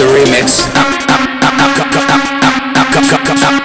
the remix.